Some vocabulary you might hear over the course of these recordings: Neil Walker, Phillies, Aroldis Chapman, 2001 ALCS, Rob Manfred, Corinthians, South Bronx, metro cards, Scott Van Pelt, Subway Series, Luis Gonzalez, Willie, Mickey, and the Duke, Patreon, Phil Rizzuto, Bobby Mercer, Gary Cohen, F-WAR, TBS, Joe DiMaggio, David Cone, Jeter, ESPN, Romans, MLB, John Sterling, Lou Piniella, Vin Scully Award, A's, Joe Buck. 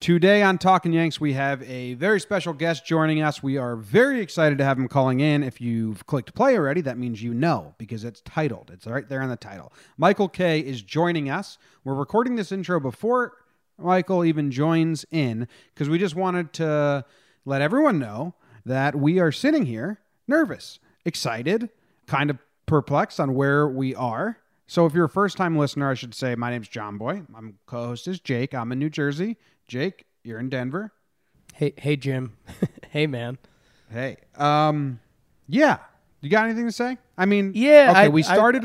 Today on Talkin' Yanks, we have a very special guest joining us. We are very excited to have him calling in. If you've clicked play already, that means you know, because it's titled. It's right there on the title. Michael Kay is joining us. We're recording this intro before Michael even joins in, because we just wanted to let everyone know that we are sitting here nervous, excited, kind of perplexed on where we are. So if you're a first-time listener, I should say, my name's John Boy. My co-host is Jake. I'm in New Jersey. Jake, you're in Denver. Hey, Jim. Hey, man. Hey. Yeah. You got anything to say? I mean, yeah. Okay, we started.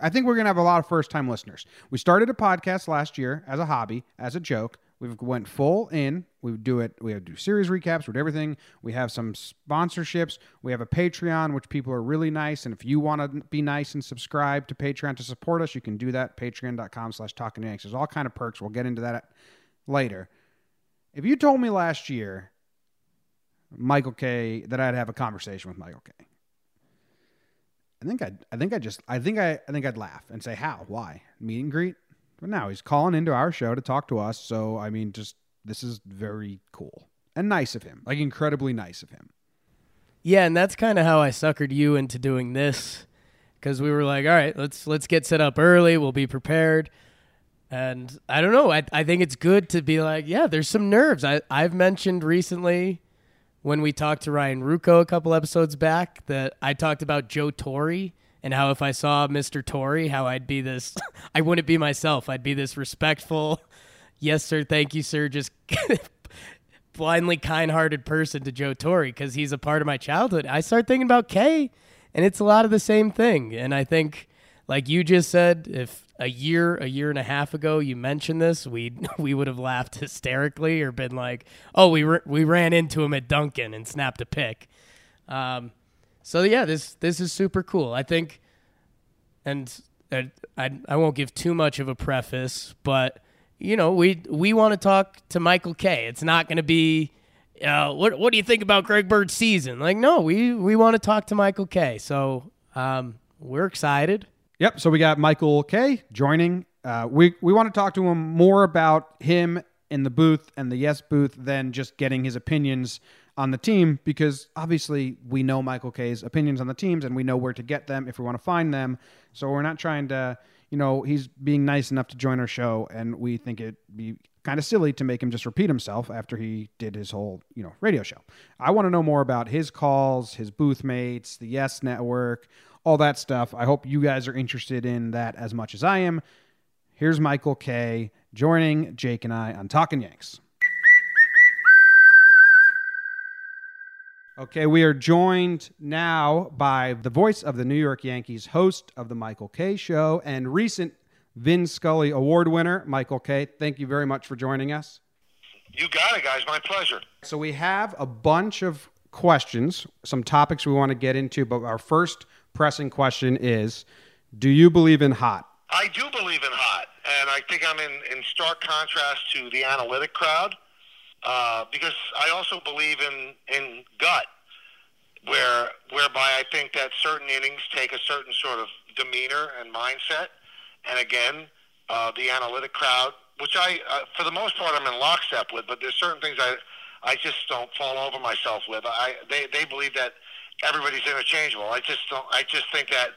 I think we're gonna have a lot of first-time listeners. We started a podcast last year as a hobby, as a joke. We've went full in. We do it. We do series recaps. We do everything. We have some sponsorships. We have a Patreon, which people are really nice. And if you want to be nice and subscribe to Patreon to support us, you can do that. Patreon.com/TalkinYanks. There's all kind of perks. We'll get into that later. If you told me last year, Michael Kay, that I'd have a conversation with Michael Kay, I think I'd laugh and say, how, why, meet and greet? But now he's calling into our show to talk to us. So, I mean, just, this is very cool and nice of him, like incredibly nice of him. Yeah. And that's kind of how I suckered you into doing this, because we were like, all right, let's get set up early. We'll be prepared. And I don't know. I think it's good to be like, yeah, there's some nerves. I've mentioned recently when we talked to Ryan Ruocco a couple episodes back that I talked about Joe Torre and how if I saw Mr. Torre, how I'd be this, I wouldn't be myself. I'd be this respectful, yes, sir, thank you, sir, just blindly kind-hearted person to Joe Torre because he's a part of my childhood. I start thinking about Kay, and it's a lot of the same thing. And I think, like you just said, if a year and a half ago you mentioned this, we would have laughed hysterically or been like, oh, we ran into him at Dunkin' and snapped a pic. So yeah, this is super cool. I think, and I won't give too much of a preface, but you know, we want to talk to Michael Kay. It's not going to be what do you think about Greg Bird's season? Like, no, we want to talk to Michael Kay. So we're excited. Yep. So we got Michael Kay joining. We want to talk to him more about him in the booth and the Yes booth than just getting his opinions on the team, because obviously we know Michael Kay's opinions on the teams and we know where to get them if we want to find them. So we're not trying to, you know, he's being nice enough to join our show, and we think it'd be kind of silly to make him just repeat himself after he did his whole, you know, radio show. I want to know more about his calls, his booth mates, the Yes Network, all that stuff. I hope you guys are interested in that as much as I am. Here's Michael Kay joining Jake and I on Talkin' Yanks. Okay, we are joined now by the voice of the New York Yankees, host of the Michael Kay Show, and recent Vin Scully Award winner, Michael Kay. Thank you very much for joining us. You got it, guys. My pleasure. So we have a bunch of questions, some topics we want to get into, but our first pressing question is, do you believe in hot? I do believe in hot, and I think I'm in stark contrast to the analytic crowd. Because I also believe in gut, whereby I think that certain innings take a certain sort of demeanor and mindset. And again, the analytic crowd, which I, for the most part, I'm in lockstep with, but there's certain things I just don't fall over myself with. They believe that everybody's interchangeable. I just think that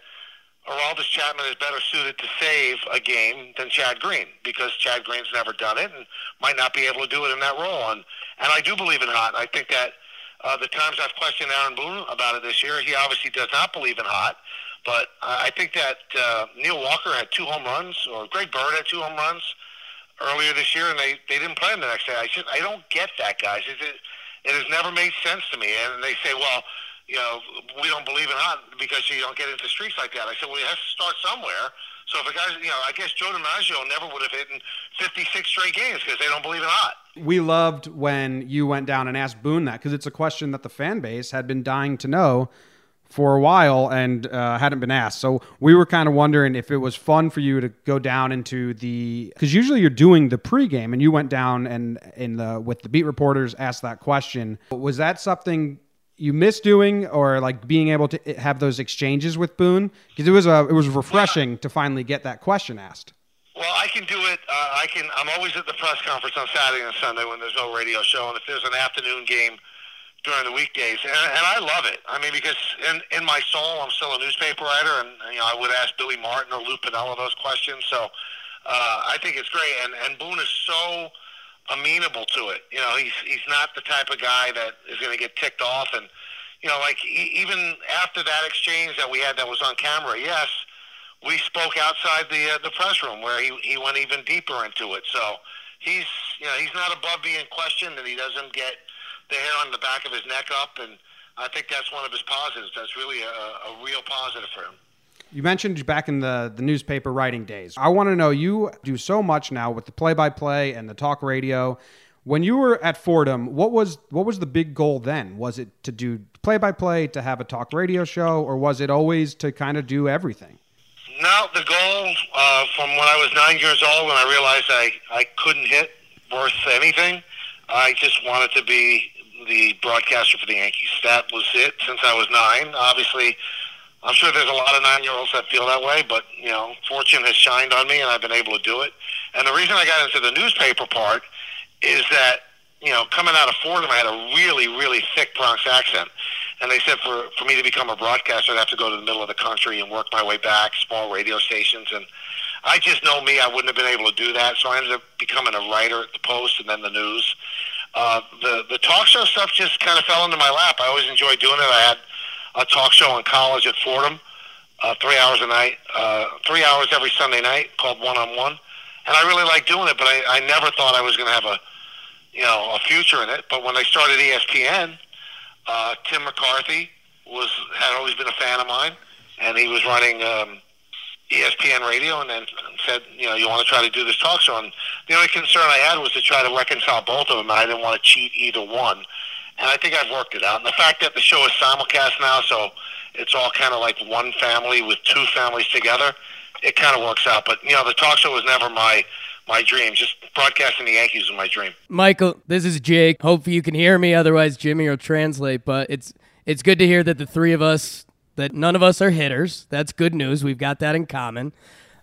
Aroldis Chapman is better suited to save a game than Chad Green, because Chad Green's never done it and might not be able to do it in that role. And I do believe in hot. I think that the times I've questioned Aaron Boone about it this year, he obviously does not believe in hot. But I think that Neil Walker had 2 home runs, or Greg Bird had 2 home runs earlier this year, and they didn't play him the next day. I don't get that, guys. It has never made sense to me. And they say, well, you know, we don't believe in hot because you don't get into streaks like that. I said, well, it has to start somewhere. So if a guy, you know, I guess Joe DiMaggio never would have hit in 56 straight games because they don't believe in hot. We loved when you went down and asked Boone that, because it's a question that the fan base had been dying to know for a while and hadn't been asked. So we were kind of wondering if it was fun for you to go down into the, because usually you're doing the pregame, and you went down and with the beat reporters asked that question. Was that something you miss doing, or like being able to have those exchanges with Boone? Because it was refreshing to finally get that question asked. Well, Well, I can do it. I'm always at the press conference on Saturday and Sunday when there's no radio show, and if there's an afternoon game during the weekdays, and I love it. I mean, because in my soul, I'm still a newspaper writer, and you know, I would ask Billy Martin or Lou Piniella those questions. So I think it's great, and Boone is so amenable to it. You know, he's not the type of guy that is going to get ticked off, and you know, like even after that exchange that we had that was on camera, yes, we spoke outside the press room where he went even deeper into it. So he's not above being questioned, and he doesn't get the hair on the back of his neck up, and I think that's one of his positives. That's really a real positive for him. You mentioned back in the newspaper writing days. I want to know, you do so much now with the play-by-play and the talk radio. When you were at Fordham, what was the big goal then? Was it to do play-by-play, to have a talk radio show, or was it always to kind of do everything? No, the goal from when I was 9 years old, when I realized I couldn't hit worth anything, I just wanted to be the broadcaster for the Yankees. That was it since I was 9. Obviously, I'm sure there's a lot of 9-year-olds that feel that way, but, you know, fortune has shined on me, and I've been able to do it. And the reason I got into the newspaper part is that, you know, coming out of Fordham, I had a really, really thick Bronx accent. And they said for me to become a broadcaster, I'd have to go to the middle of the country and work my way back, small radio stations. And I just know me, I wouldn't have been able to do that. So I ended up becoming a writer at the Post and then the News. The talk show stuff just kind of fell into my lap. I always enjoyed doing it. I had a talk show in college at Fordham, 3 hours a night, 3 hours every Sunday night, called One on One, and I really liked doing it. But I never thought I was going to have a future in it. But when I started ESPN, Tim McCarthy had always been a fan of mine, and he was running ESPN Radio, and then said, you know, you want to try to do this talk show. And the only concern I had was to try to reconcile both of them. I didn't want to cheat either one. And I think I've worked it out. And the fact that the show is simulcast now, so it's all kind of like one family with two families together, it kind of works out. But, you know, the talk show was never my dream. Just broadcasting the Yankees was my dream. Michael, this is Jake. Hopefully you can hear me. Otherwise, Jimmy will translate. But it's good to hear that the three of us, that none of us are hitters. That's good news. We've got that in common.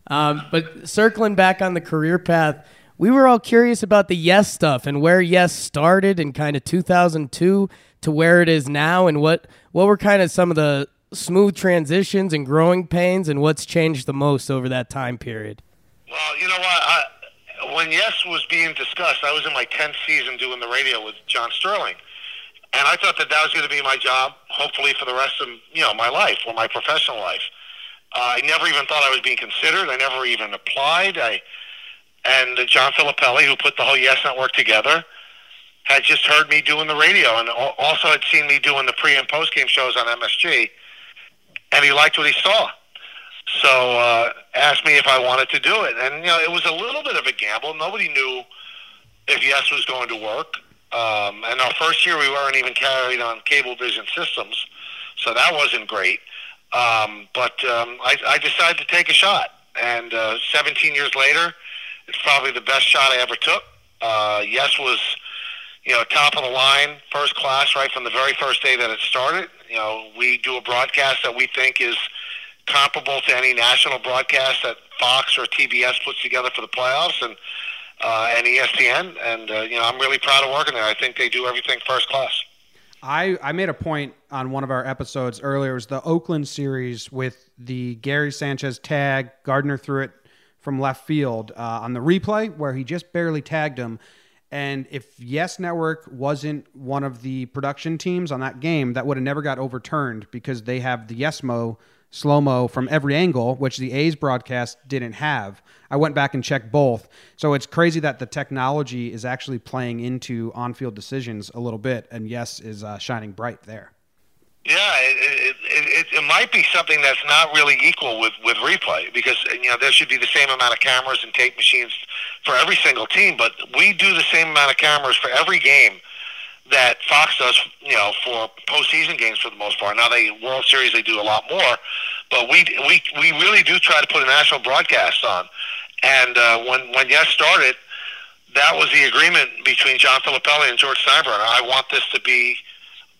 But circling back on the career path, we were all curious about the Yes stuff and where Yes started in kind of 2002 to where it is now, and what were kind of some of the smooth transitions and growing pains, and what's changed the most over that time period. Well, you know what? When Yes was being discussed, I was in my 10th season doing the radio with John Sterling, and I thought that was going to be my job, hopefully for the rest of, you know, my life or my professional life. I never even thought I was being considered. I never even applied. And John Filippelli, who put the whole Yes Network together, had just heard me doing the radio and also had seen me doing the pre- and post-game shows on MSG, and he liked what he saw. So asked me if I wanted to do it. And, you know, it was a little bit of a gamble. Nobody knew if Yes was going to work. And our first year, we weren't even carried on cable vision systems, so that wasn't great. But I decided to take a shot. And 17 years later, it's probably the best shot I ever took. Yes was, you know, top of the line, first class, right from the very first day that it started. You know, we do a broadcast that we think is comparable to any national broadcast that Fox or TBS puts together for the playoffs, and ESPN, and you know, I'm really proud of working there. I think they do everything first class. I made a point on one of our episodes earlier. It was the Oakland series with the Gary Sanchez tag. Gardner threw it from left field on the replay where he just barely tagged him. And if Yes Network wasn't one of the production teams on that game, that would have never got overturned because they have the Yes-mo slow-mo from every angle, which the A's broadcast didn't have. I went back and checked both. So it's crazy that the technology is actually playing into on-field decisions a little bit, and Yes is shining bright there. Yeah, it might be something that's not really equal with replay, because, you know, there should be the same amount of cameras and tape machines for every single team, but we do the same amount of cameras for every game that Fox does, you know, for postseason games for the most part. Now, the World Series, they do a lot more, but we really do try to put a national broadcast on. And when Yes started, that was the agreement between John Filippelli and George Steinbrenner. I want this to be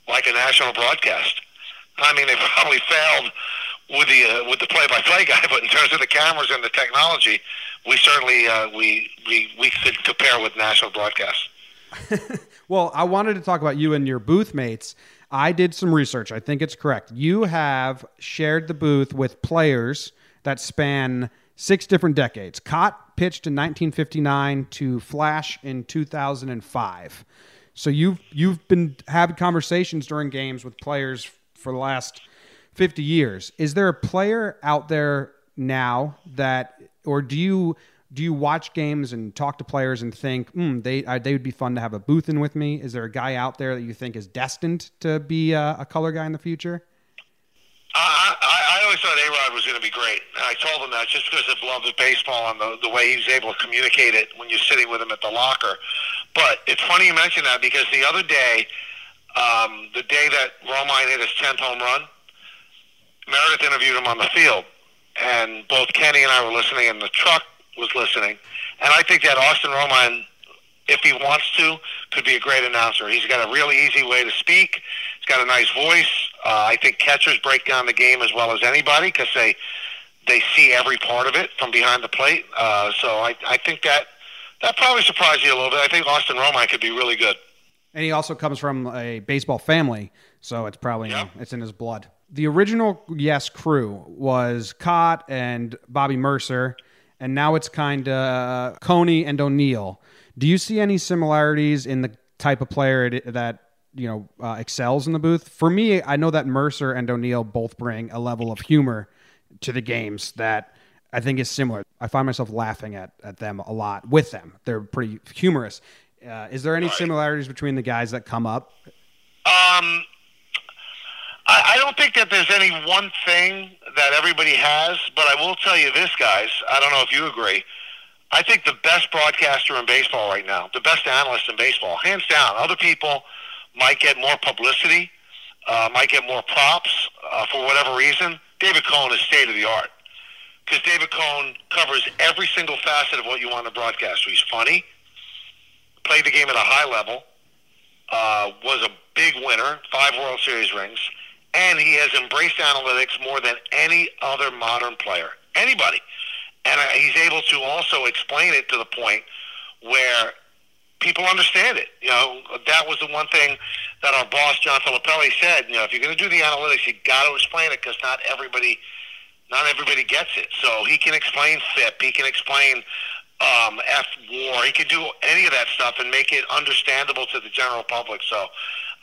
like a national broadcast. I mean, they probably failed with the play-by-play guy, but in terms of the cameras and the technology, we certainly we could compare with national broadcasts. Well, I wanted to talk about you and your booth mates. I did some research. I think it's correct. You have shared the booth with players that span 6 different decades. Kaat pitched in 1959 to Flash in 2005. So you've been having conversations during games with players for the last 50 years. Is there a player out there now that, or do you watch games and talk to players and think, they would be fun to have a booth in with me? Is there a guy out there that you think is destined to be a color guy in the future? I always thought A-Rod was going to be great. And I told him that just because of the love of baseball and the way he was able to communicate it when you're sitting with him at the locker. But it's funny you mention that because the other day, the day that Romine hit his 10th home run, Meredith interviewed him on the field. And both Kenny and I were listening in the truck, was listening, and I think that Austin Romine, if he wants to, could be a great announcer. He's got a really easy way to speak. He's got a nice voice. I think catchers break down the game as well as anybody because they see every part of it from behind the plate. So I think that probably surprised you a little bit. I think Austin Romine could be really good. And he also comes from a baseball family, so it's probably it's in his blood. The original Yes crew was Kaat and Bobby Mercer. And now it's kind of Coney and O'Neill. Do you see any similarities in the type of player that excels in the booth? For me, I know that Mercer and O'Neill both bring a level of humor to the games that I think is similar. I find myself laughing at them a lot with them. They're pretty humorous. Is there any similarities between the guys that come up? I don't think that there's any one thing that everybody has, but I will tell you this, guys. I don't know if you agree. I think the best broadcaster in baseball right now, the best analyst in baseball, hands down. Other people might get more publicity, might get more props for whatever reason. David Cone is state-of-the-art because David Cone covers every single facet of what you want in a broadcaster. He's funny, played the game at a high level, was a big winner, 5 World Series rings. And he has embraced analytics more than any other modern player, anybody. And he's able to also explain it to the point where people understand it. You know, that was the one thing that our boss, John Filippelli, said. You know, if you're going to do the analytics, you got to explain it because not everybody gets it. So he can explain FIP. He can explain F-WAR. He can do any of that stuff and make it understandable to the general public. So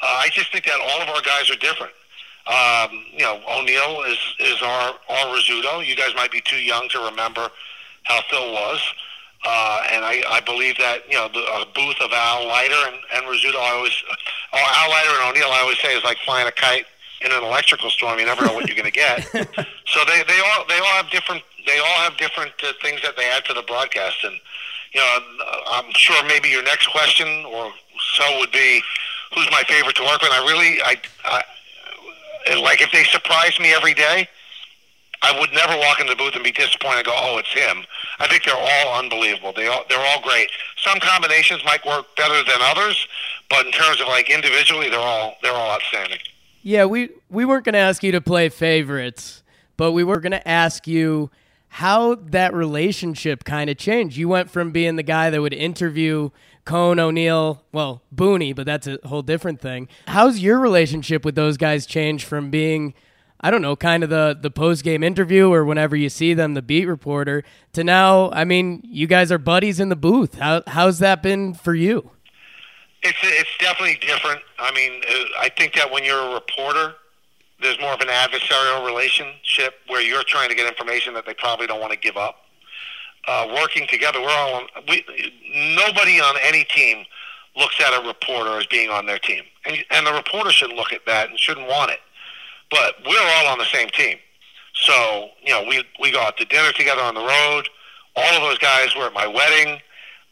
I just think that all of our guys are different. O'Neill is our Rizzuto. You guys might be too young to remember how Phil was. And I believe that, the booth of Al Leiter and Rizzuto, Al Leiter and O'Neill, I always say, is like flying a kite in an electrical storm. You never know what you're going to get. So they all have different things that they add to the broadcast. And, I'm sure maybe your next question or so would be, who's my favorite to work with? If they surprise me every day, I would never walk in the booth and be disappointed and go, oh, it's him. I think they're all unbelievable. They're all great. Some combinations might work better than others, but in terms of individually, they're all outstanding. Yeah, we weren't going to ask you to play favorites, but we were going to ask you how that relationship kind of changed. You went from being the guy that would interview Cone, O'Neill, Boone, but that's a whole different thing. How's your relationship with those guys changed from being, I don't know, kind of the post-game interview or whenever you see them, the beat reporter, to now, I mean, you guys are buddies in the booth. How's that been for you? It's definitely different. I mean, I think that when you're a reporter, there's more of an adversarial relationship where you're trying to get information that they probably don't want to give up. Working together, nobody on any team looks at a reporter as being on their team. And the reporter shouldn't look at that and shouldn't want it. But we're all on the same team. So, we go out to dinner together on the road. All of those guys were at my wedding.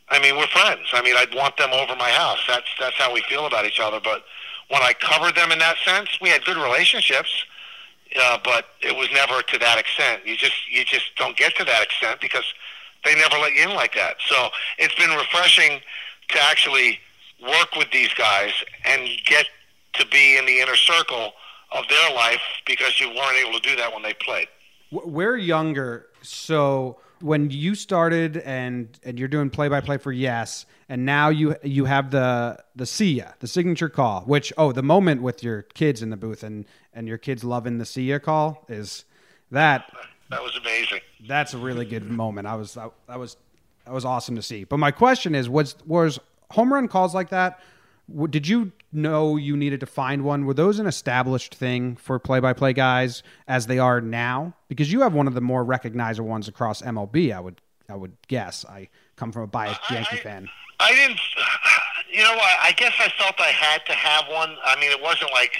I mean, we're friends. I mean, I'd want them over my house. That's how we feel about each other. But when I covered them in that sense, we had good relationships, but it was never to that extent. You just don't get to that extent because they never let you in like that. So it's been refreshing to actually work with these guys and get to be in the inner circle of their life because you weren't able to do that when they played. We're younger, so when you started and you're doing play-by-play for Yes, and now you have the SIA, the signature call, which, the moment with your kids in the booth and your kids loving the SIA call is that. That was amazing. That's a really good moment. That was awesome to see. But my question is, was home run calls like that, did you know you needed to find one? Were those an established thing for play-by-play guys as they are now? Because you have one of the more recognizable ones across MLB, I would guess. I come from a biased Yankee fan. I didn't... I guess I felt I had to have one. I mean, it wasn't like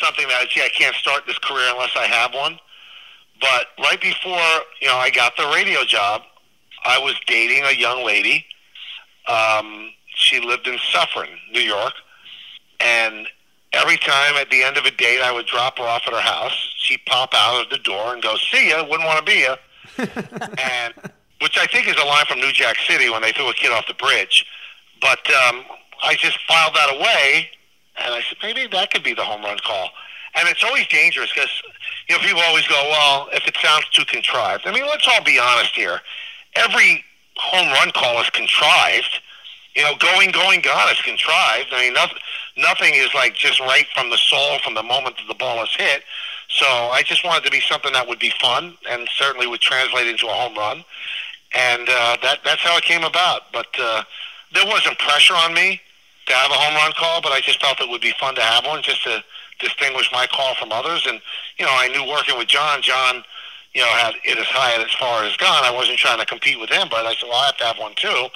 something that, I can't start this career unless I have one. But right before, I got the radio job, I was dating a young lady. She lived in Suffern, New York. And every time at the end of a date, I would drop her off at her house. She'd pop out of the door and go, "See ya, wouldn't want to be ya." And which I think is a line from New Jack City when they threw a kid off the bridge. But I just filed that away, and I said, maybe that could be the home run call. And it's always dangerous because, people always go, well, if it sounds too contrived. I mean, let's all be honest here. Every home run call is contrived. Going, gone is contrived. I mean, nothing is like just right from the soul from the moment that the ball is hit. So I just wanted to be something that would be fun and certainly would translate into a home run. And that's how it came about. But there wasn't pressure on me to have a home run call, but I just felt it would be fun to have one just to distinguish my call from others. And, I knew working with John, had it as high as far as gone. I wasn't trying to compete with him, but I said, well, I have to have one too.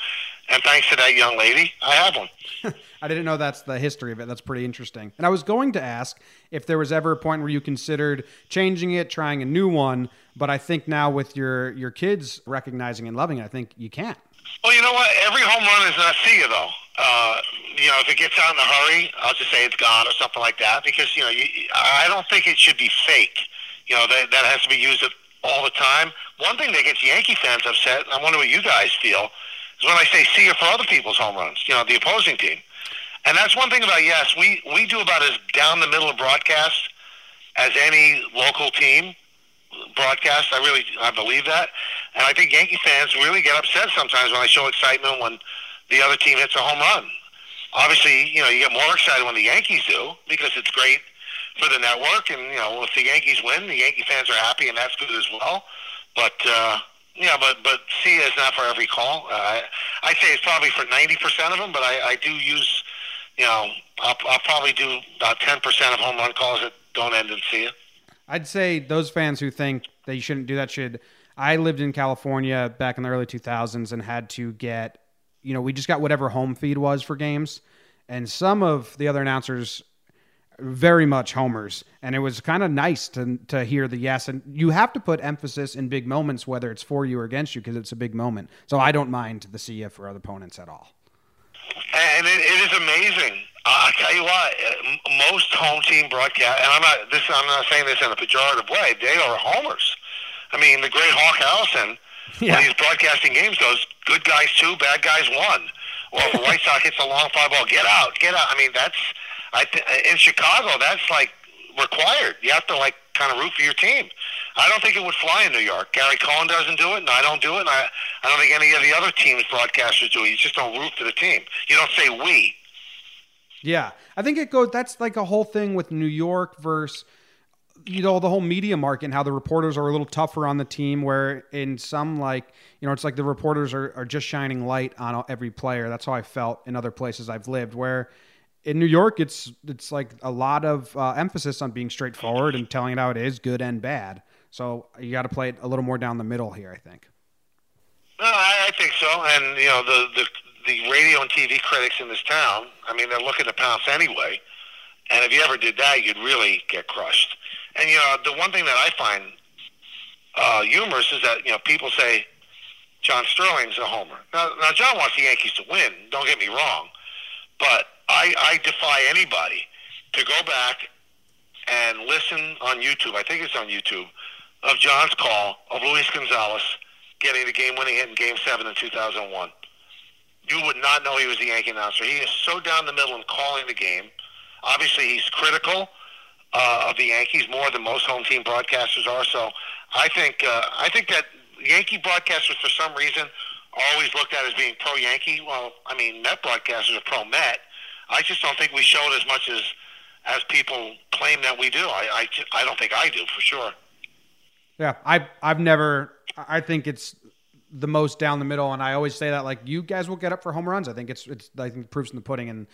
And thanks to that young lady, I have one. I didn't know that's the history of it. That's pretty interesting. And I was going to ask if there was ever a point where you considered changing it, trying a new one, but I think now with your kids recognizing and loving it, I think you can't. Well, you know what? Every home run is not see you, though. If it gets out in a hurry, I'll just say it's gone or something like that because, I don't think it should be fake. That has to be used all the time. One thing that gets Yankee fans upset, and I wonder what you guys feel, is when I say see you for other people's home runs, the opposing team. And that's one thing about Yes. We do about as down-the-middle a broadcast as any local team broadcast. I believe that. And I think Yankee fans really get upset sometimes when I show excitement when the other team hits a home run. Obviously, you get more excited when the Yankees do because it's great for the network. And, if the Yankees win, the Yankee fans are happy, and that's good as well. But... but see is not for every call. I'd say it's probably for 90% of them, but I do use, I'll probably do about 10% of home run calls that don't end in see. I'd say those fans who think that you shouldn't do that should. I lived in California back in the early 2000s and had to get, we just got whatever home feed was for games. And some of the other announcers very much homers, and it was kind of nice to hear the Yes, and you have to put emphasis in big moments, whether it's for you or against you, because it's a big moment. So I don't mind the see for other opponents at all. And it is amazing. I tell you what, most home team broadcast, and I'm not saying this in a pejorative way. They are homers. I mean, the great Hawk Allison, when he's broadcasting games, goes, "Good guys two, bad guys one." Or if the White Sox hits a long fly ball, "Get out, get out." I mean, that's. In Chicago, that's like required. You have to like kind of root for your team. I don't think it would fly in New York. Gary Cohen doesn't do it, and I don't do it, and I don't think any of the other teams' broadcasters do it. You just don't root for the team. You don't say we. Yeah, I think it goes. That's like a whole thing with New York versus the whole media market and how the reporters are a little tougher on the team. Where in some it's like the reporters are just shining light on every player. That's how I felt in other places I've lived where. In New York, it's like a lot of emphasis on being straightforward and telling it how it is, good and bad. So you got to play it a little more down the middle here, I think. No, I think so. And, the radio and TV critics in this town, I mean, they're looking to pounce anyway. And if you ever did that, you'd really get crushed. And, the one thing that I find humorous is that, people say John Sterling's a homer. Now, John wants the Yankees to win. Don't get me wrong. But... I defy anybody to go back and listen on YouTube. I think it's on YouTube of John's call of Luis Gonzalez getting the game-winning hit in Game 7 in 2001. You would not know he was the Yankee announcer. He is so down the middle in calling the game. Obviously, he's critical of the Yankees, more than most home team broadcasters are. So I think that Yankee broadcasters, for some reason, are always looked at as being pro-Yankee. Well, I mean, Met broadcasters are pro-Met. I just don't think we show it as much as people claim that we do. I don't think I do, for sure. Yeah, I've never – I think it's the most down the middle, and I always say that, like, you guys will get up for home runs. I think the proof's in the pudding, and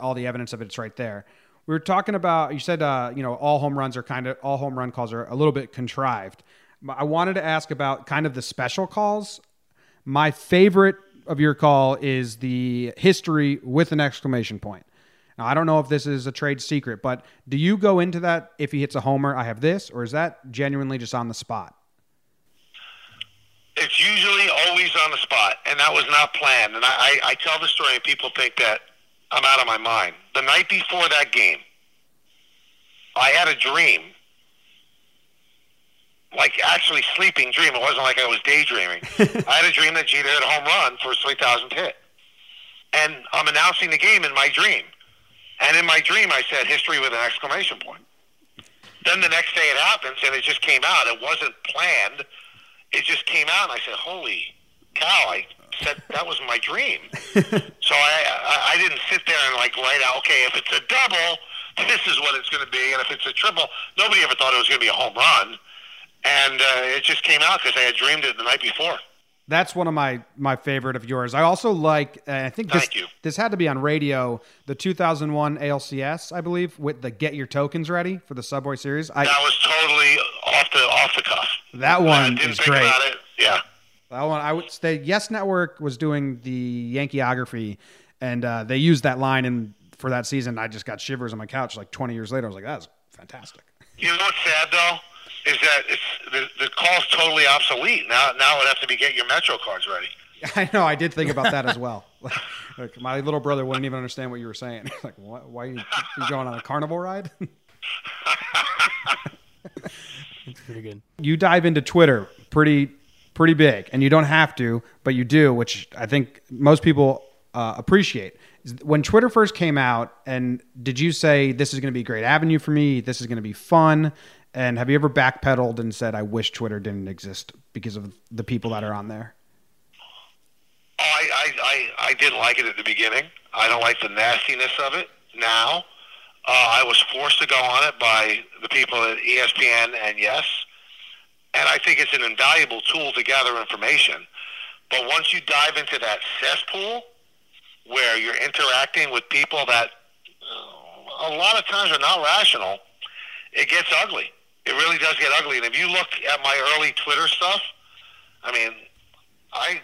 all the evidence of it's right there. We were talking about – you said, all home runs are kind of – all home run calls are a little bit contrived. I wanted to ask about kind of the special calls. My favorite of your call is the history with an exclamation point. Now, I don't know if this is a trade secret, but do you go into that if he hits a homer, I have this, or is that genuinely just on the spot? It's usually always on the spot, and that was not planned. And I tell the story, and people think that I'm out of my mind. The night before that game, I had a dream. Like, actually sleeping dream. It wasn't like I was daydreaming. I had a dream that Jeter had a home run for his 3,000th hit. And I'm announcing the game in my dream. And in my dream, I said, history with an exclamation point. Then the next day it happens, and it just came out. It wasn't planned. It just came out, and I said, holy cow, I said that was my dream. So I didn't sit there and, like, write out, okay, if it's a double, this is what it's going to be. And if it's a triple, nobody ever thought it was going to be a home run. And it just came out because I had dreamed it the night before. That's one of my favorite of yours. I also like, I think this had to be on radio, the 2001 ALCS, I believe, with the Get Your Tokens Ready for the Subway Series. That was totally off the cuff. That one is great. About it. Yeah. That one, I would say Yes Network was doing the Yankeeography, and they used that line for that season. I just got shivers on my couch like 20 years later. I was like, that's fantastic. You know what's sad, though? Is that the call's totally obsolete. Now it would have to be get your Metro cards ready. I know. I did think about that as well. Like, my little brother wouldn't even understand what you were saying. Like, what? Why are you going on a carnival ride? That's pretty good. You dive into Twitter pretty big, and you don't have to, but you do, which I think most people appreciate. When Twitter first came out, and did you say, this is going to be a great avenue for me, this is going to be fun? And have you ever backpedaled and said, I wish Twitter didn't exist because of the people that are on there? Oh, I didn't like it at the beginning. I don't like the nastiness of it now. I was forced to go on it by the people at ESPN and Yes. And I think it's an invaluable tool to gather information. But once you dive into that cesspool where you're interacting with people that a lot of times are not rational, it gets ugly. It really does get ugly. And if you look at my early Twitter stuff, I mean, I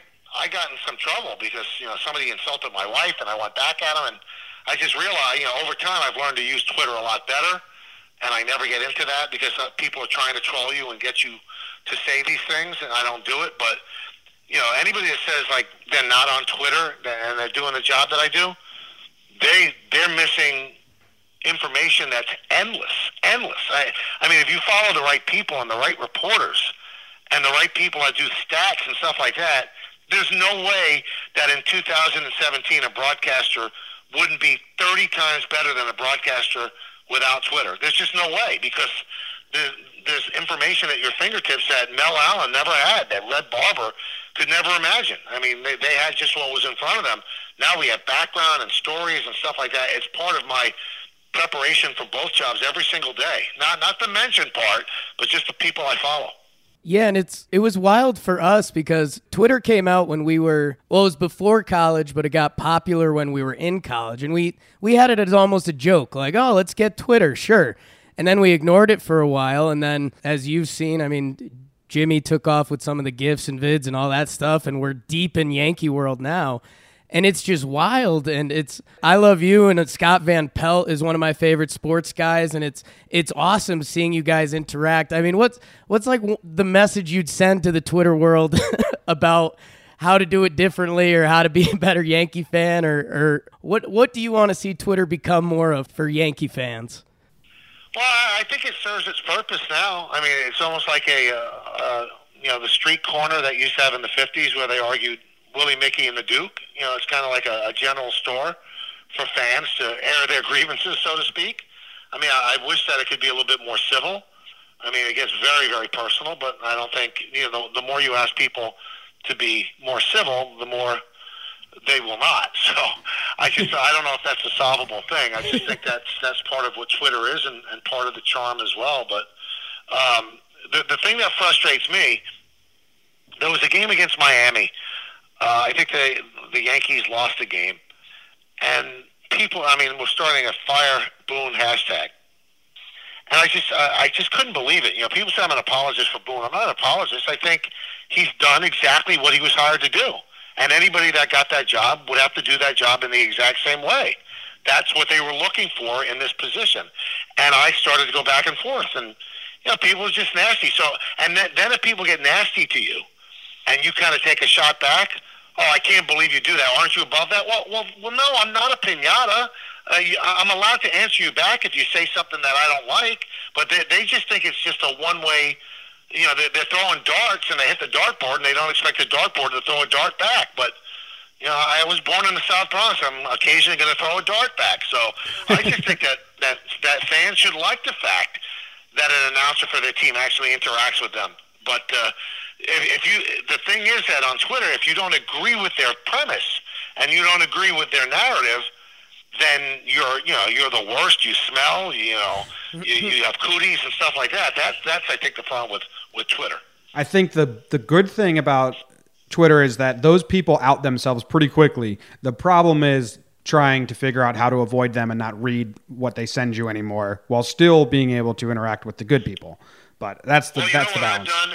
got in some trouble because, somebody insulted my wife and I went back at him. And I just realized, over time I've learned to use Twitter a lot better. And I never get into that because people are trying to troll you and get you to say these things. And I don't do it. But, anybody that says, like, they're not on Twitter and they're doing the job that I do, they're missing information that's endless. I mean, if you follow the right people and the right reporters and the right people that do stats and stuff like that, there's no way that in 2017 a broadcaster wouldn't be 30 times better than a broadcaster without Twitter. There's just no way, because there's information at your fingertips that Mel Allen never had, that Red Barber could never imagine. I mean, they had just what was in front of them. Now we have background and stories and stuff like that. It's part of my preparation for both jobs every single day. Not the mention part, but just the people I follow. Yeah, and it was wild for us because Twitter came out when we were, well, it was before college, but it got popular when we were in college. And we had it as almost a joke, like, oh, let's get Twitter, sure. And then we ignored it for a while. And then, as you've seen, I mean, Jimmy took off with some of the GIFs and vids and all that stuff, and we're deep in Yankee world now. And it's just wild, and I love you, and Scott Van Pelt is one of my favorite sports guys, and it's awesome seeing you guys interact. I mean, what's like the message you'd send to the Twitter world about how to do it differently or how to be a better Yankee fan, or what do you want to see Twitter become more of for Yankee fans? Well, I think it serves its purpose now. I mean, it's almost like the street corner that used to have in the 50s where they argued Willie, Mickey, and the Duke. It's kind of like a general store for fans to air their grievances, so to speak. I mean, I wish that it could be a little bit more civil. I mean, it gets very, very personal, but I don't think, you know, the more you ask people to be more civil, the more they will not. So I don't know if that's a solvable thing. I just think that's part of what Twitter is and part of the charm as well. But the thing that frustrates me, there was a game against Miami. I think the Yankees lost a game. And people, I mean, were starting a Fire Boone hashtag. And I just couldn't believe it. You know, people say I'm an apologist for Boone. I'm not an apologist. I think he's done exactly what he was hired to do. And anybody that got that job would have to do that job in the exact same way. That's what they were looking for in this position. And I started to go back and forth. And, you know, people are just nasty. So, and then if people get nasty to you and you kind of take a shot back, oh, I can't believe you do that. Aren't you above that? Well, no, I'm not a piñata. I'm allowed to answer you back if you say something that I don't like. But they just think it's just a one-way. You know, they're throwing darts, and they hit the dartboard, and they don't expect the dartboard to throw a dart back. But, you know, I was born in the South Bronx. I'm occasionally going to throw a dart back. So I just think that fans should like the fact that an announcer for their team actually interacts with them. But the thing is that on Twitter, if you don't agree with their premise and you don't agree with their narrative, then you're the worst. You smell, you have cooties and stuff like that. That's I think the problem with Twitter. I think the good thing about Twitter is that those people out themselves pretty quickly. The problem is trying to figure out how to avoid them and not read what they send you anymore, while still being able to interact with the good people. But that's the balance. I've done,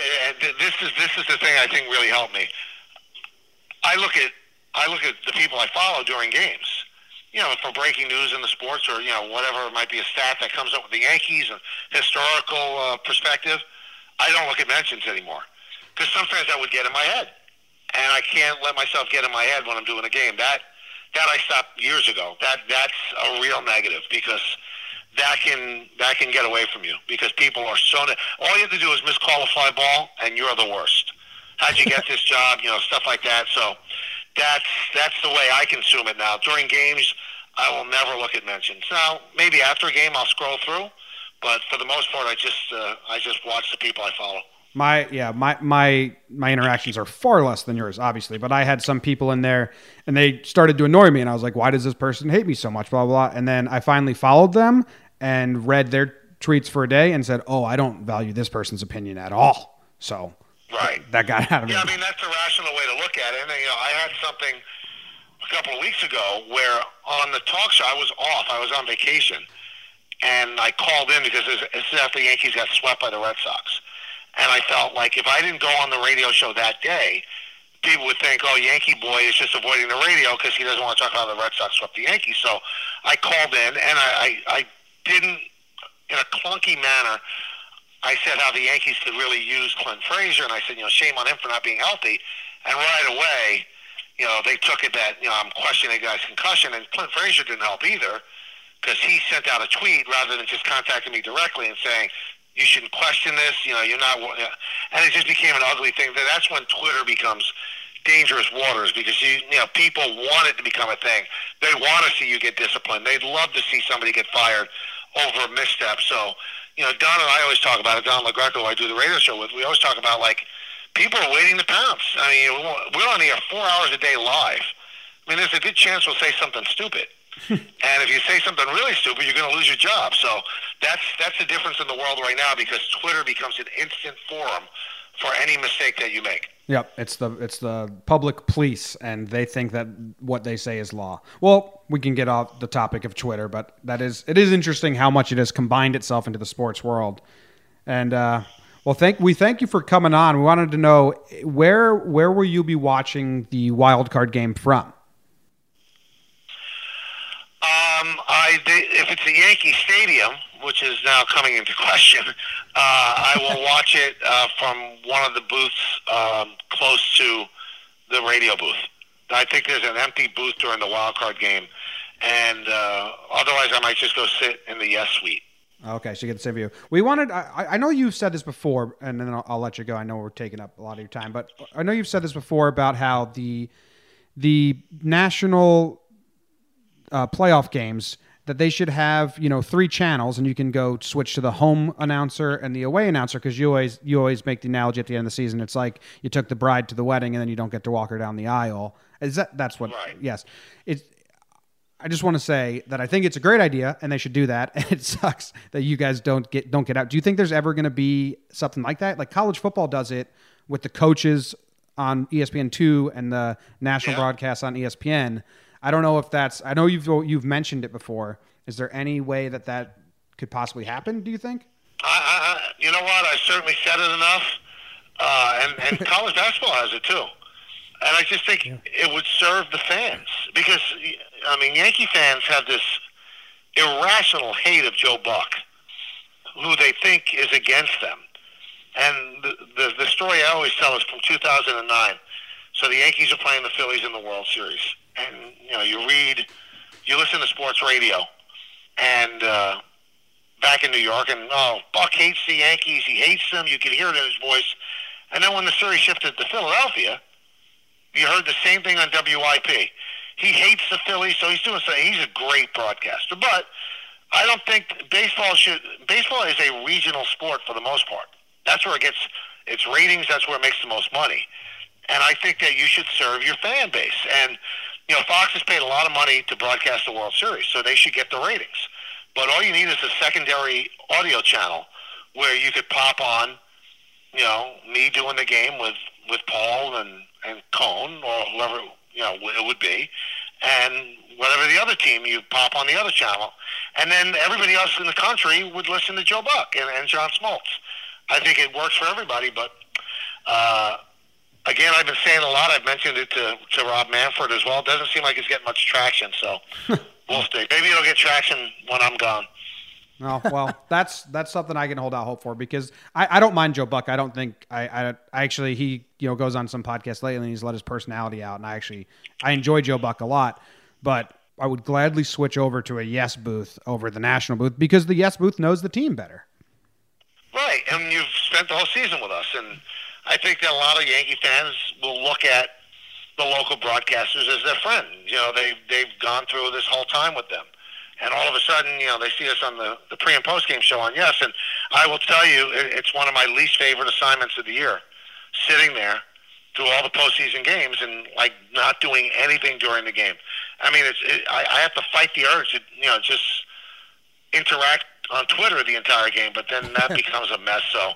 this is the thing I think really helped me. I look at the people I follow during games. You know, for breaking news in the sports or, you know, whatever it might be, a stat that comes up with the Yankees and historical perspective, I don't look at mentions anymore. Because sometimes that would get in my head. And I can't let myself get in my head when I'm doing a game. That I stopped years ago. That's a real negative because that can get away from you because people are so... All you have to do is miscall a fly ball and you're the worst. How'd you get this job? You know, stuff like that. So... That's the way I consume it now. During games, I will never look at mentions. Now, maybe after a game, I'll scroll through, but for the most part, I just watch the people I follow. My interactions are far less than yours, obviously, but I had some people in there, and they started to annoy me, and I was like, why does this person hate me so much, blah, blah, blah. And then I finally followed them and read their tweets for a day and said, oh, I don't value this person's opinion at all, so... Right. That got out of me. Yeah, I mean, that's a rational way to look at it. And, you know, I had something a couple of weeks ago where on the talk show, I was off. I was on vacation. And I called in because this is after the Yankees got swept by the Red Sox. And I felt like if I didn't go on the radio show that day, people would think, oh, Yankee boy is just avoiding the radio because he doesn't want to talk about how the Red Sox swept the Yankees. So I called in, and I didn't, in a clunky manner, I said how the Yankees could really use Clint Frazier, and I said, you know, shame on him for not being healthy. And right away, you know, they took it that, you know, I'm questioning the guy's concussion, and Clint Frazier didn't help either because he sent out a tweet rather than just contacting me directly and saying, you shouldn't question this, you know, you're not... And it just became an ugly thing. That's when Twitter becomes dangerous waters because, you know, people want it to become a thing. They want to see you get disciplined. They'd love to see somebody get fired over a misstep, so... You know, Don and I always talk about it. Don LaGreco, who I do the radio show with, we always talk about, like, people are waiting to pounce. I mean, we're on here 4 hours a day live. I mean, there's a good chance we'll say something stupid. And if you say something really stupid, you're going to lose your job. So that's the difference in the world right now because Twitter becomes an instant forum for any mistake that you make. Yep, it's the public police, and they think that what they say is law. Well, we can get off the topic of Twitter, but it is interesting how much it has combined itself into the sports world. And well, thank you for coming on. We wanted to know where will you be watching the wild card game from? If it's the Yankee Stadium, which is now coming into question, I will watch it from one of the booths close to the radio booth. I think there's an empty booth during the wild card game, and otherwise I might just go sit in the Yes Suite. Okay, so you get the same view. I know you've said this before, and then I'll let you go. I know we're taking up a lot of your time, but I know you've said this before about how the national playoff games – that they should have, you know, three channels, and you can go switch to the home announcer and the away announcer, because you always make the analogy at the end of the season. It's like you took the bride to the wedding and then you don't get to walk her down the aisle. That's right. Yes. I just want to say that I think it's a great idea and they should do that. And it sucks that you guys don't get out. Do you think there's ever going to be something like that? Like college football does it with the coaches on ESPN2 and the national broadcast on ESPN. I don't know if that's, I know you've mentioned it before. Is there any way that could possibly happen, do you think? You know what? I certainly said it enough. And college basketball has it too. And I just think it would serve the fans, because, I mean, Yankee fans have this irrational hate of Joe Buck, who they think is against them. And the story I always tell is from 2009. So the Yankees are playing the Phillies in the World Series. And, you know, you listen to sports radio. And back in New York, and, Buck hates the Yankees. He hates them. You can hear it in his voice. And then when the series shifted to Philadelphia, you heard the same thing on WIP. He hates the Phillies, so he's doing something. He's a great broadcaster. But I don't think baseball is a regional sport for the most part. That's where it gets its ratings. That's where it makes the most money. And I think that you should serve your fan base. And, you know, Fox has paid a lot of money to broadcast the World Series, so they should get the ratings. But all you need is a secondary audio channel where you could pop on, you know, me doing the game with Paul and Cone or whoever, you know, it would be, and whatever the other team, you pop on the other channel. And then everybody else in the country would listen to Joe Buck and John Smoltz. I think it works for everybody, but again, I've been saying a lot. I've mentioned it to Rob Manfred as well. It doesn't seem like it's getting much traction, so we'll see. Maybe it'll get traction when I'm gone. Oh, well, that's something I can hold out hope for, because I don't mind Joe Buck. I don't think I actually, he, you know, goes on some podcasts lately and he's let his personality out, and I enjoy Joe Buck a lot, but I would gladly switch over to a Yes booth over the national booth, because the Yes booth knows the team better. Right, and you've spent the whole season with us, and I think that a lot of Yankee fans will look at the local broadcasters as their friend. You know, they've gone through this whole time with them. And all of a sudden, you know, they see us on the pre- and post-game show on Yes. And I will tell you, it's one of my least favorite assignments of the year, sitting there through all the postseason games and, like, not doing anything during the game. I mean, I have to fight the urge to, you know, just interact on Twitter the entire game, but then that becomes a mess. So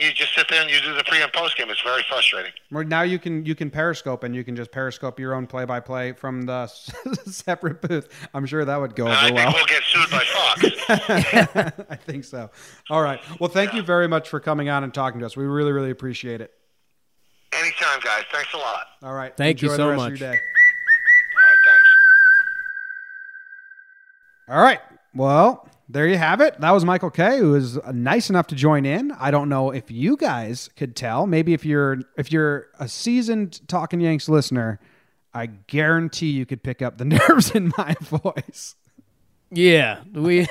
you just sit there and you do the pre- and post-game. It's very frustrating. Well, now you can Periscope, and you can just Periscope your own play-by-play from the separate booth. I'm sure that would go over well. I think we'll get sued by Fox. I think so. All right. Well, thank you very much for coming on and talking to us. We really, really appreciate it. Anytime, guys. Thanks a lot. All right. Thank you so much. Enjoy the rest of your day. All right. Thanks. All right. Well, there you have it. That was Michael Kay, who was nice enough to join in. I don't know if you guys could tell. Maybe if you're a seasoned Talkin' Yanks listener, I guarantee you could pick up the nerves in my voice. Yeah, we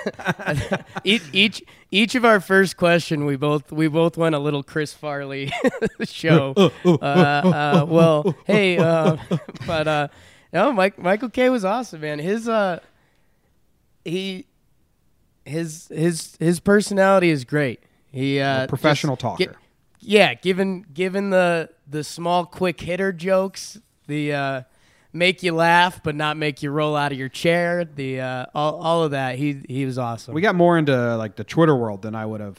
each of our first question, we both went a little Chris Farley show. No, Michael Kay was awesome, man. His personality is great. He professional talker. Given the small quick hitter jokes, the make you laugh but not make you roll out of your chair, the all of that. He was awesome. We got more into like the Twitter world than I would have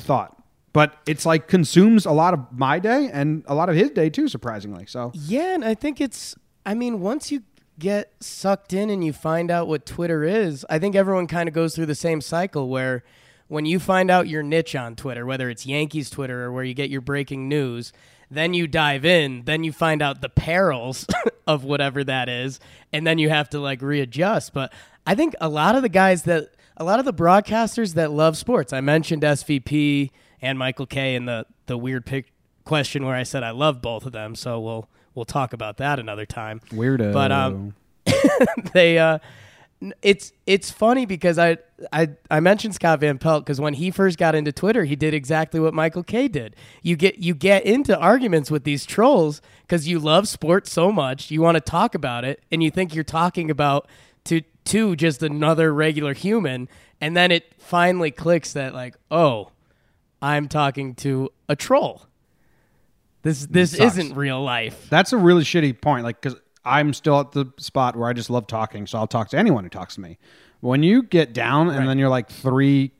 thought. But it's like consumes a lot of my day and a lot of his day too, surprisingly. So yeah, and I think once you get sucked in and you find out what Twitter is, I think everyone kind of goes through the same cycle where when you find out your niche on Twitter, whether it's Yankees Twitter or where you get your breaking news, then you dive in, then you find out the perils of whatever that is, and then you have to like readjust. But I think a lot of the broadcasters that love sports, I mentioned SVP and Michael Kay in the weird question where I said I love both of them, so We'll talk about that another time. Weirdo. But it's funny because I mentioned Scott Van Pelt because when he first got into Twitter, he did exactly what Michael Kay did. You get into arguments with these trolls because you love sports so much, you want to talk about it, and you think you're talking about to to just another regular human. And then it finally clicks that, like, oh, I'm talking to a troll. This isn't real life. That's a really shitty point, like, because I'm still at the spot where I just love talking, so I'll talk to anyone who talks to me. When you get down and then you're like three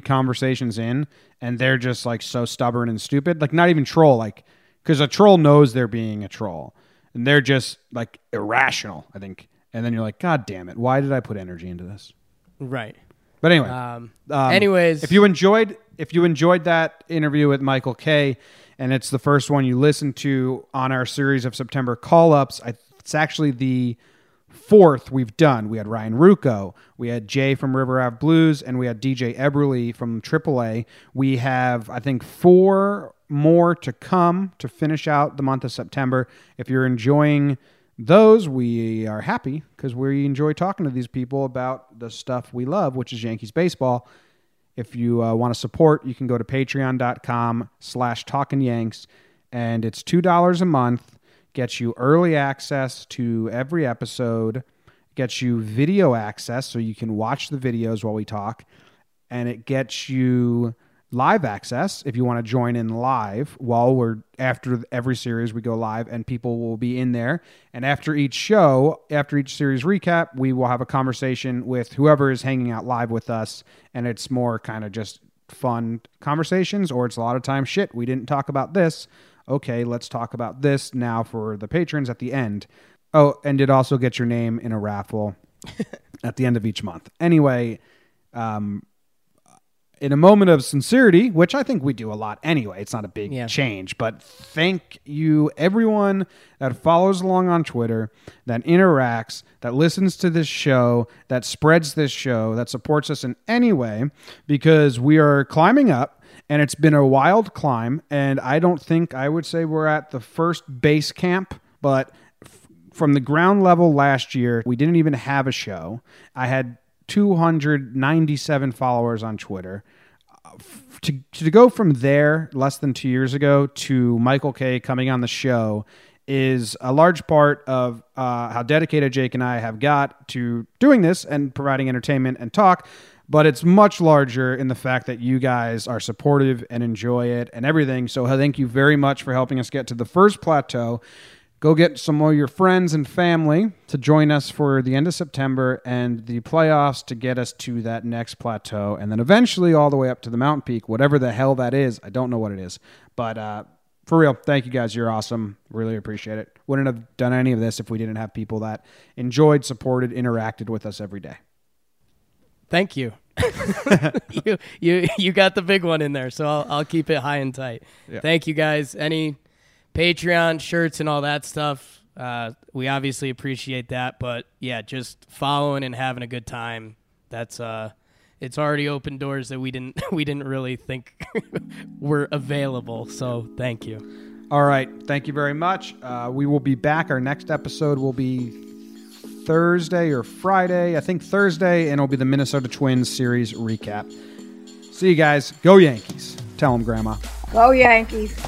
conversations in, and they're just like so stubborn and stupid, like not even troll, like, because a troll knows they're being a troll, and they're just like irrational, I think. And then you're like, God damn it, why did I put energy into this? Right. But anyway, anyways, if you enjoyed that interview with Michael Kay, and it's the first one you listened to on our series of September call-ups. It's actually the fourth we've done. We had Ryan Ruocco. We had Jay from River Ave Blues. And we had DJ Eberle from AAA. We have, I think, 4 more to come to finish out the month of September. If you're enjoying those, we are happy because we enjoy talking to these people about the stuff we love, which is Yankees baseball. If you want to support, you can go to patreon.com/TalkinYanks, and it's $2 a month, gets you early access to every episode, gets you video access so you can watch the videos while we talk, and it gets you live access if you want to join in live while we're after every series we go live, and people will be in there. And after each show, after each series recap, we will have a conversation with whoever is hanging out live with us, and it's more kind of just fun conversations, or it's a lot of time, shit, we didn't talk about this. Okay, let's talk about this now for the patrons at the end. Oh, and it also gets your name in a raffle at the end of each month. Anyway, in a moment of sincerity, which I think we do a lot anyway, it's not a big change, but thank you everyone that follows along on Twitter, that interacts, that listens to this show, that spreads this show, that supports us in any way, because we are climbing up, and it's been a wild climb, and I don't think I would say we're at the first base camp, but from the ground level last year, we didn't even have a show. I had 297 followers on Twitter. To go from there less than 2 years ago to Michael Kay coming on the show is a large part of how dedicated Jake and I have got to doing this and providing entertainment and talk, but it's much larger in the fact that you guys are supportive and enjoy it and everything. So thank you very much for helping us get to the first plateau. Go get some of your friends and family to join us for the end of September and the playoffs to get us to that next plateau. And then eventually all the way up to the mountain peak, whatever the hell that is. I don't know what it is, but for real, thank you guys. You're awesome. Really appreciate it. Wouldn't have done any of this if we didn't have people that enjoyed, supported, interacted with us every day. Thank you. you got the big one in there, so I'll keep it high and tight. Yeah. Thank you guys. Any Patreon shirts and all that stuff, we obviously appreciate that, but yeah, just following and having a good time, that's it's already opened doors that we didn't really think were available, so thank you. All right, thank you very much. We will be back. Our next episode will be Thursday or Friday, I think Thursday, and it'll be the Minnesota Twins series recap. See you guys. Go Yankees. Tell them, Grandma. Go Yankees.